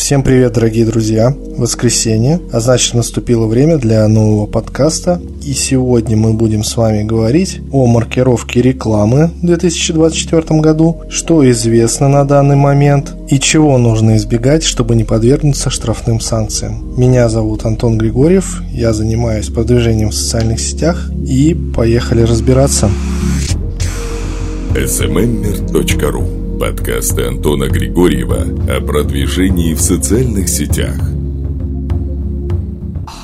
Всем привет, дорогие друзья! Воскресенье, а значит, наступило время для нового подкаста. И сегодня мы будем с вами говорить о маркировке рекламы в 2024 году, что известно на данный момент и чего нужно избегать, чтобы не подвергнуться штрафным санкциям. Меня зовут Антон Григорьев, я занимаюсь продвижением в социальных сетях, и поехали разбираться. smmir.ru Подкасты Антона Григорьева о продвижении в социальных сетях.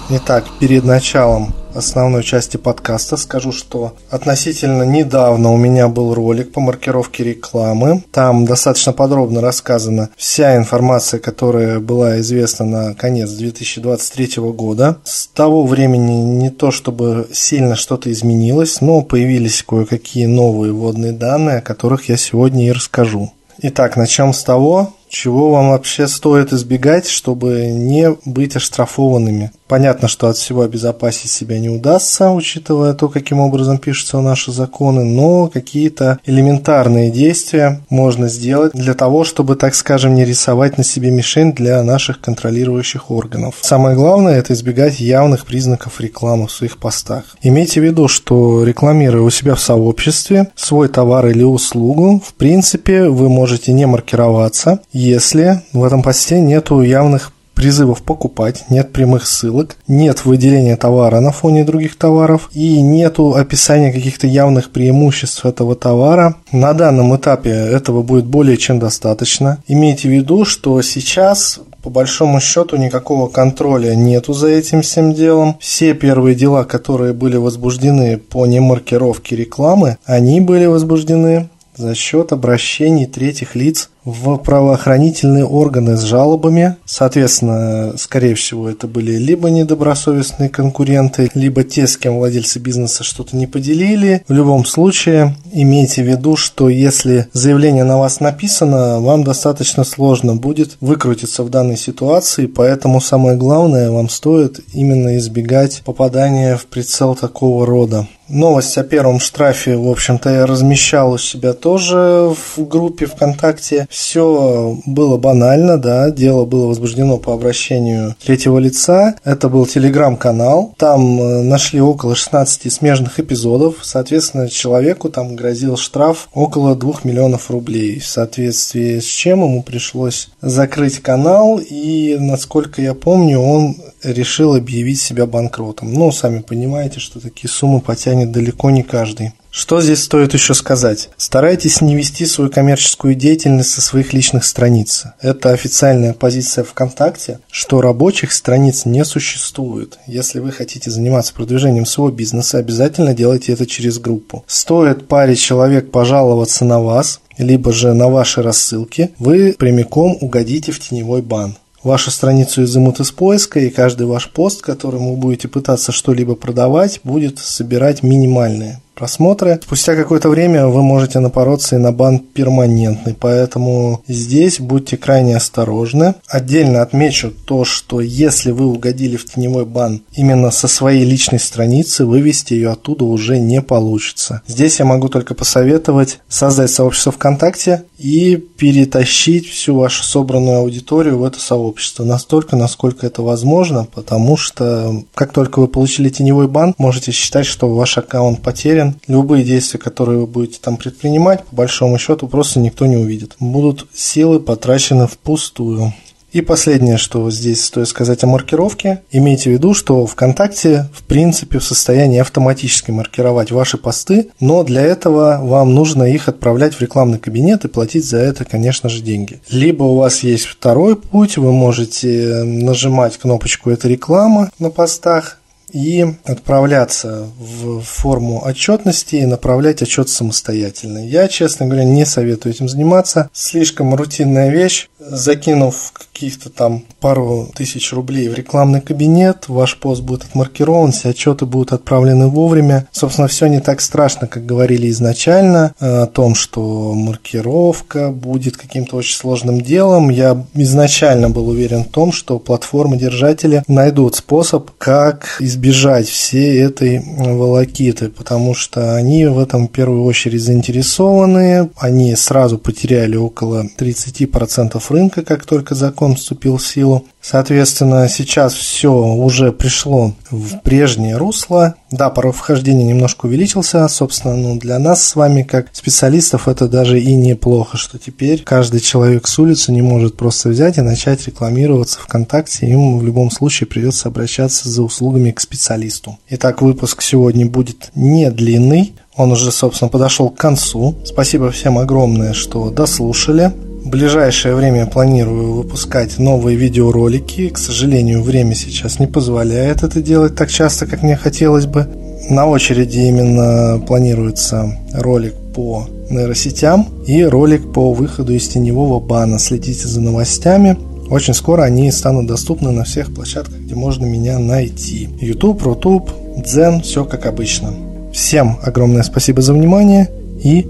Итак, перед началом основной части подкаста скажу, что относительно недавно у меня был ролик по маркировке рекламы. Там достаточно подробно рассказана вся информация, которая была известна на конец 2023 года. С того времени не то чтобы сильно что-то изменилось, но появились кое-какие новые вводные данные, о которых я сегодня и расскажу. Итак, начнем с того, чего вам вообще стоит избегать, чтобы не быть оштрафованными. Понятно, что от всего обезопасить себя не удастся, учитывая то, каким образом пишутся наши законы, но какие-то элементарные действия можно сделать для того, чтобы, так скажем, не рисовать на себе мишень для наших контролирующих органов. Самое главное – это избегать явных признаков рекламы в своих постах. Имейте в виду, что рекламируя у себя в сообществе свой товар или услугу, в принципе, вы можете не маркироваться, если в этом посте нету явных призывов покупать, нет прямых ссылок, нет выделения товара на фоне других товаров и нету описания каких-то явных преимуществ этого товара. На данном этапе этого будет более чем достаточно. Имейте в виду, что сейчас по большому счету никакого контроля нету за этим всем делом. Все первые дела, которые были возбуждены по немаркировке рекламы, они были возбуждены за счет обращений третьих лиц в правоохранительные органы с жалобами. Соответственно, скорее всего, это были либо недобросовестные конкуренты, либо те, с кем владельцы бизнеса что-то не поделили. В любом случае, имейте в виду, что если заявление на вас написано, вам достаточно сложно будет выкрутиться в данной ситуации, поэтому самое главное, вам стоит именно избегать попадания в прицел такого рода. Новость о первом штрафе, в общем-то, я размещал у себя тоже в группе ВКонтакте. Все было банально, да, дело было возбуждено по обращению третьего лица. Это был телеграм-канал, там нашли около 16 смежных эпизодов, соответственно, человеку там грозил штраф около 2 миллионов рублей, в соответствии с чем ему пришлось закрыть канал, и, насколько я помню, он решил объявить себя банкротом. Ну, сами понимаете, что такие суммы потянет далеко не каждый. Что здесь стоит еще сказать? Старайтесь не вести свою коммерческую деятельность со своих личных страниц. Это официальная позиция ВКонтакте, что рабочих страниц не существует. Если вы хотите заниматься продвижением своего бизнеса, обязательно делайте это через группу. Стоит паре человек пожаловаться на вас, либо же на ваши рассылки, вы прямиком угодите в теневой бан. Вашу страницу изымут из поиска, и каждый ваш пост, которым вы будете пытаться что-либо продавать, будет собирать минимальные просмотры. Спустя какое-то время вы можете напороться и на бан перманентный, поэтому здесь будьте крайне осторожны. Отдельно отмечу то, что если вы угодили в теневой бан именно со своей личной страницы, вывести ее оттуда уже не получится. Здесь я могу только посоветовать создать сообщество ВКонтакте и перетащить всю вашу собранную аудиторию в это сообщество настолько, насколько это возможно, потому что как только вы получили теневой бан, можете считать, что ваш аккаунт потерян. Любые действия, которые вы будете там предпринимать, по большому счету просто никто не увидит. Будут силы потрачены впустую. И последнее, что здесь стоит сказать о маркировке. Имейте в виду, что ВКонтакте в принципе в состоянии автоматически маркировать ваши посты, но для этого вам нужно их отправлять в рекламный кабинет и платить за это, конечно же, деньги. Либо у вас есть второй путь, вы можете нажимать кнопочку «Это реклама» на постах и отправляться в форму отчетности и направлять отчет самостоятельно. Я, честно говоря, не советую этим заниматься. Слишком рутинная вещь. Закинув каких-то там пару тысяч рублей в рекламный кабинет, ваш пост будет отмаркирован, все отчеты будут отправлены вовремя. Собственно, все не так страшно, как говорили изначально, о том, что маркировка будет каким-то очень сложным делом. Я изначально был уверен в том, что платформы-держатели найдут способ, как избежать всей этой волокиты, потому что они в этом в первую очередь заинтересованы. Они сразу потеряли около 30% рынка, рынка, как только закон вступил в силу. Соответственно, сейчас все уже пришло в прежнее русло. Да, порог вхождения немножко увеличился. Собственно, для нас с вами, как специалистов, это даже и неплохо, что теперь каждый человек с улицы не может просто взять и начать рекламироваться ВКонтакте. Им в любом случае придется обращаться за услугами к специалисту. Итак, выпуск сегодня будет не длинный. Он уже, собственно, подошел к концу. Спасибо всем огромное, что дослушали. В ближайшее время планирую выпускать новые видеоролики. К сожалению, время сейчас не позволяет это делать так часто, как мне хотелось бы. На очереди именно планируется ролик по нейросетям и ролик по выходу из теневого бана. Следите за новостями. Очень скоро они станут доступны на всех площадках, где можно меня найти. YouTube, Rutube, Zen, все как обычно. Всем огромное спасибо за внимание и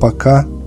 пока.